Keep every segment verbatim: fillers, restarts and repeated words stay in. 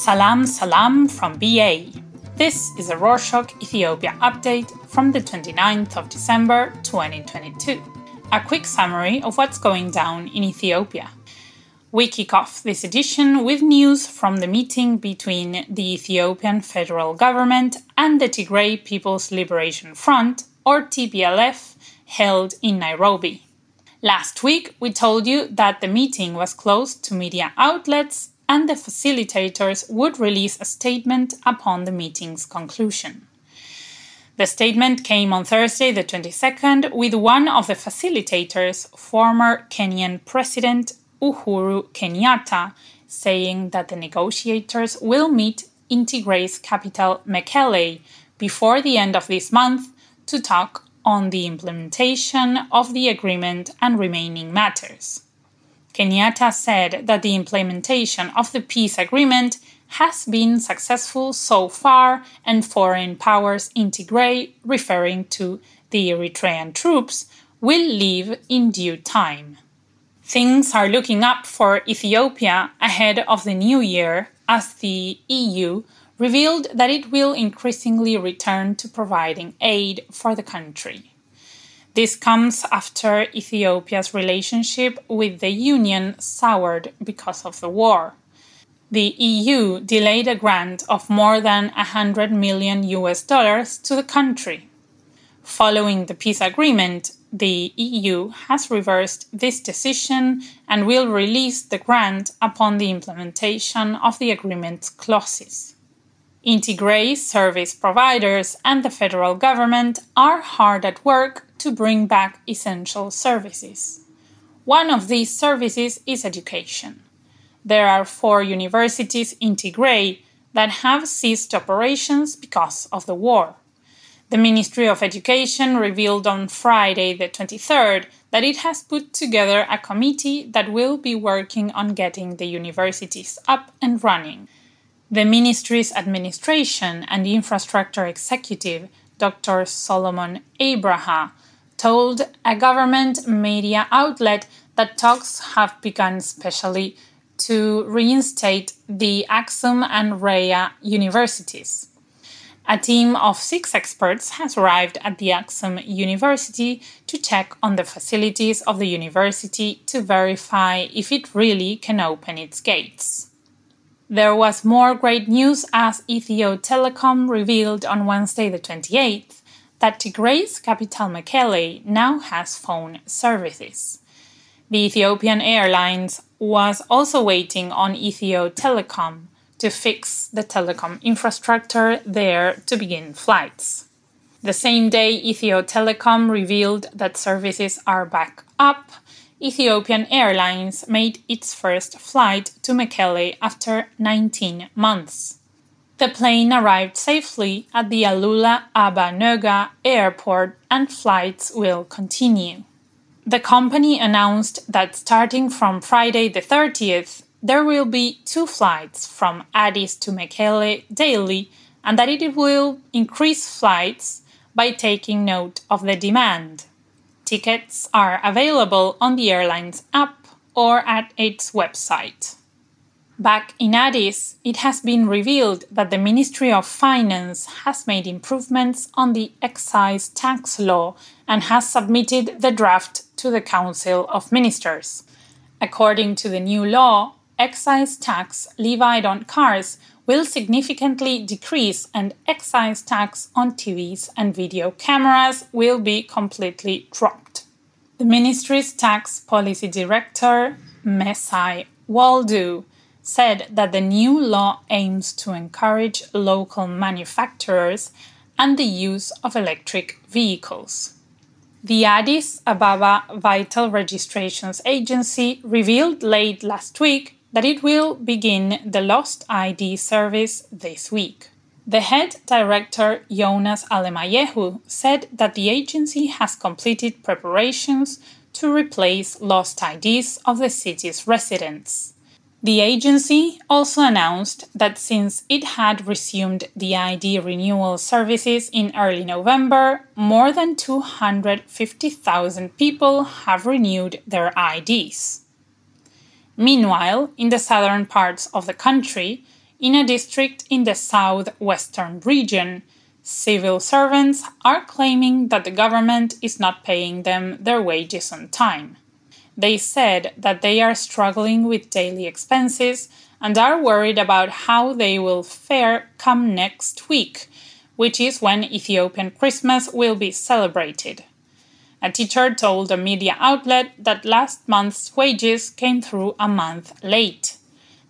Salam Salam from B A. This is a Rorshok Ethiopia update from the twenty-ninth of December twenty twenty-two. A quick summary of what's going down in Ethiopia. We kick off this edition with news from the meeting between the Ethiopian federal government and the Tigray People's Liberation Front, or T P L F, held in Nairobi. Last week, we told you that the meeting was closed to media outlets and the facilitators would release a statement upon the meeting's conclusion. The statement came on Thursday the twenty-second with one of the facilitators, former Kenyan President Uhuru Kenyatta, saying that the negotiators will meet in Tigray's capital Mekelle before the end of this month to talk on the implementation of the agreement and remaining matters. Kenyatta said that the implementation of the peace agreement has been successful so far, and foreign powers in Tigray, referring to the Eritrean troops, will leave in due time. Things are looking up for Ethiopia ahead of the new year, as the E U revealed that it will increasingly return to providing aid for the country. This comes after Ethiopia's relationship with the Union soured because of the war. The E U delayed a grant of more than one hundred million US dollars to the country. Following the peace agreement, the E U has reversed this decision and will release the grant upon the implementation of the agreement's clauses. In Tigray, service providers and the federal government are hard at work to bring back essential services. One of these services is education. There are four universities in Tigray that have ceased operations because of the war. The Ministry of Education revealed on Friday the twenty-third that it has put together a committee that will be working on getting the universities up and running. The ministry's administration and infrastructure executive, Doctor Solomon Ebraha, told a government media outlet that talks have begun especially to reinstate the Axum and Raya universities. A team of six experts has arrived at the Axum University to check on the facilities of the university to verify if it really can open its gates. There was more great news as Ethio Telecom revealed on Wednesday the twenty-eighth that Tigray's capital Mekelle now has phone services. The Ethiopian Airlines was also waiting on Ethio Telecom to fix the telecom infrastructure there to begin flights. The same day Ethio Telecom revealed that services are back up, Ethiopian Airlines made its first flight to Mekelle after nineteen months. The plane arrived safely at the Alula Aba Nega airport and flights will continue. The company announced that starting from Friday the thirtieth, there will be two flights from Addis to Mekelle daily, and that it will increase flights by taking note of the demand. Tickets are available on the airline's app or at its website. Back in Addis, it has been revealed that the Ministry of Finance has made improvements on the excise tax law and has submitted the draft to the Council of Ministers. According to the new law, excise tax levied on cars will significantly decrease, and excise tax on T Vs and video cameras will be completely dropped. The ministry's tax policy director, Mesai Waldo, said that the new law aims to encourage local manufacturers and the use of electric vehicles. The Addis Ababa Vital Registrations Agency revealed late last week that it will begin the Lost I D service this week. The head director, Jonas Alemayehu, said that the agency has completed preparations to replace lost I Ds of the city's residents. The agency also announced that since it had resumed the I D renewal services in early November, more than two hundred fifty thousand people have renewed their I Ds. Meanwhile, in the southern parts of the country, in a district in the southwestern region. Civil servants are claiming that the government is not paying them their wages on time. They said that they are struggling with daily expenses and are worried about how they will fare come next week, which is when Ethiopian Christmas will be celebrated. A teacher told a media outlet that last month's wages came through a month late.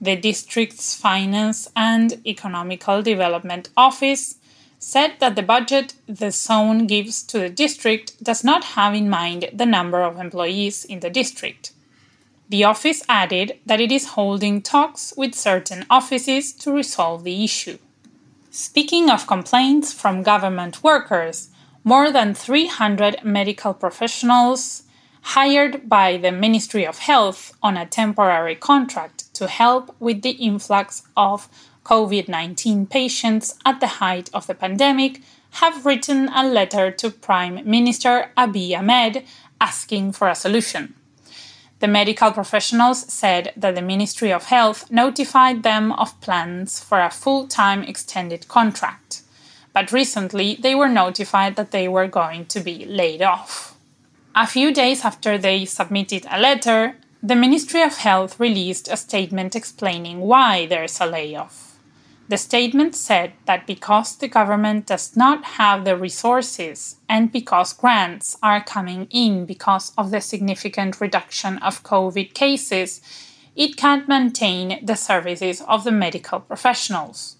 The district's Finance and Economical Development Office said that the budget the zone gives to the district does not have in mind the number of employees in the district. The office added that it is holding talks with certain offices to resolve the issue. Speaking of complaints from government workers, more than three hundred medical professionals hired by the Ministry of Health on a temporary contract to help with the influx of covid nineteen patients at the height of the pandemic have written a letter to Prime Minister Abiy Ahmed asking for a solution. The medical professionals said that the Ministry of Health notified them of plans for a full-time extended contract, but recently they were notified that they were going to be laid off. A few days after they submitted a letter, the Ministry of Health released a statement explaining why there is a layoff. The statement said that because the government does not have the resources and because grants are coming in because of the significant reduction of COVID cases, it can't maintain the services of the medical professionals.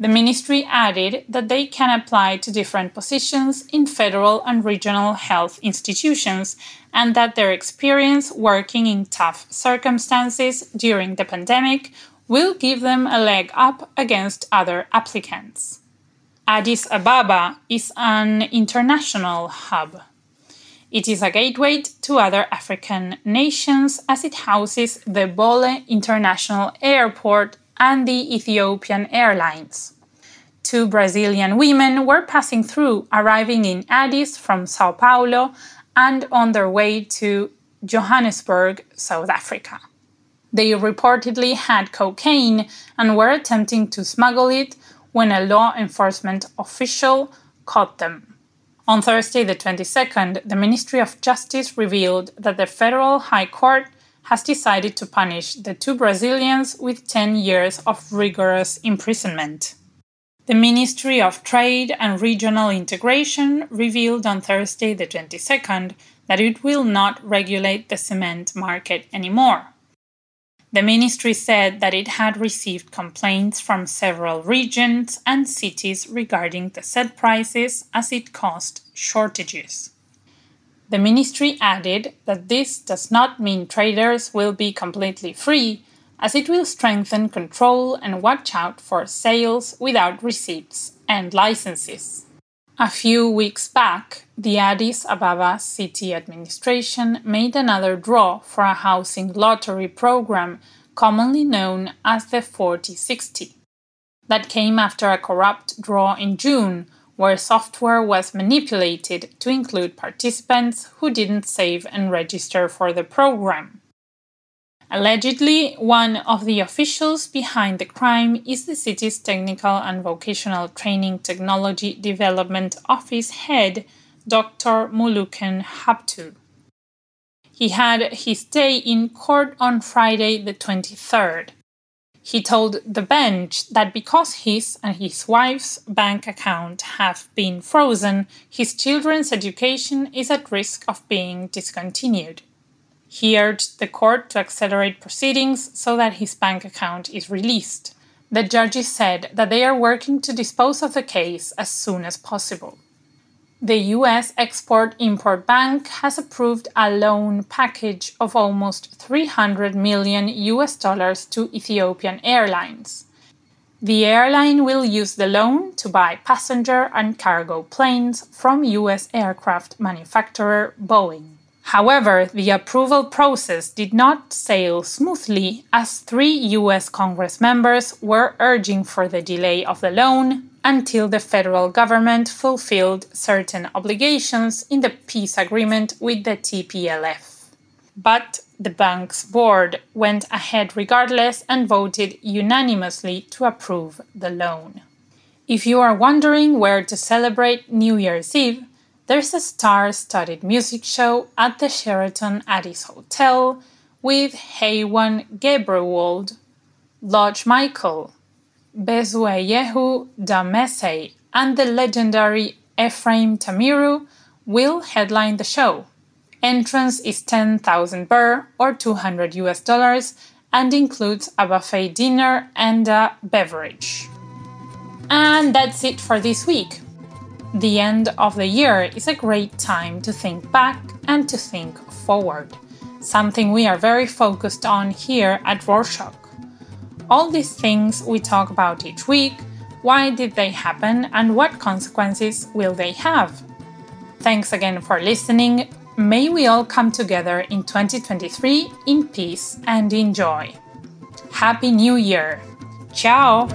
The ministry added that they can apply to different positions in federal and regional health institutions and that their experience working in tough circumstances during the pandemic will give them a leg up against other applicants. Addis Ababa is an international hub. It is a gateway to other African nations as it houses the Bole International Airport and the Ethiopian Airlines. Two Brazilian women were passing through, arriving in Addis from Sao Paulo and on their way to Johannesburg, South Africa. They reportedly had cocaine and were attempting to smuggle it when a law enforcement official caught them. On Thursday the twenty-second, the Ministry of Justice revealed that the Federal High Court has decided to punish the two Brazilians with ten years of rigorous imprisonment. The Ministry of Trade and Regional Integration revealed on Thursday the twenty-second that it will not regulate the cement market anymore. The ministry said that it had received complaints from several regions and cities regarding the set prices as it caused shortages. The ministry added that this does not mean traders will be completely free, as it will strengthen control and watch out for sales without receipts and licenses. A few weeks back, the Addis Ababa City Administration made another draw for a housing lottery program commonly known as the forty sixty. That came after a corrupt draw in June, where software was manipulated to include participants who didn't save and register for the program. Allegedly, one of the officials behind the crime is the city's Technical and Vocational Training Technology Development Office head, Doctor Muluken Habtu. He had his day in court on Friday the twenty-third. He told the bench that because his and his wife's bank account have been frozen, his children's education is at risk of being discontinued. He urged the court to accelerate proceedings so that his bank account is released. The judges said that they are working to dispose of the case as soon as possible. The U S Export-Import Bank has approved a loan package of almost three hundred million U S dollars to Ethiopian Airlines. The airline will use the loan to buy passenger and cargo planes from U S aircraft manufacturer Boeing. However, the approval process did not sail smoothly, as three U S Congress members were urging for the delay of the loan until the federal government fulfilled certain obligations in the peace agreement with the T P L F. But the bank's board went ahead regardless and voted unanimously to approve the loan. If you are wondering where to celebrate New Year's Eve, there's a star-studded music show at the Sheraton Addis Hotel with Heywan Gebrewald, Lodge Michael, Bezua Yehu Damese, and the legendary Ephraim Tamiru will headline the show. Entrance is ten thousand birr or two hundred US dollars and includes a buffet dinner and a beverage. And that's it for this week. The end of the year is a great time to think back and to think forward, something we are very focused on here at Rorschach. All these things we talk about each week, why did they happen and what consequences will they have? Thanks again for listening. May we all come together in twenty twenty-three in peace and in joy. Happy New Year! Ciao!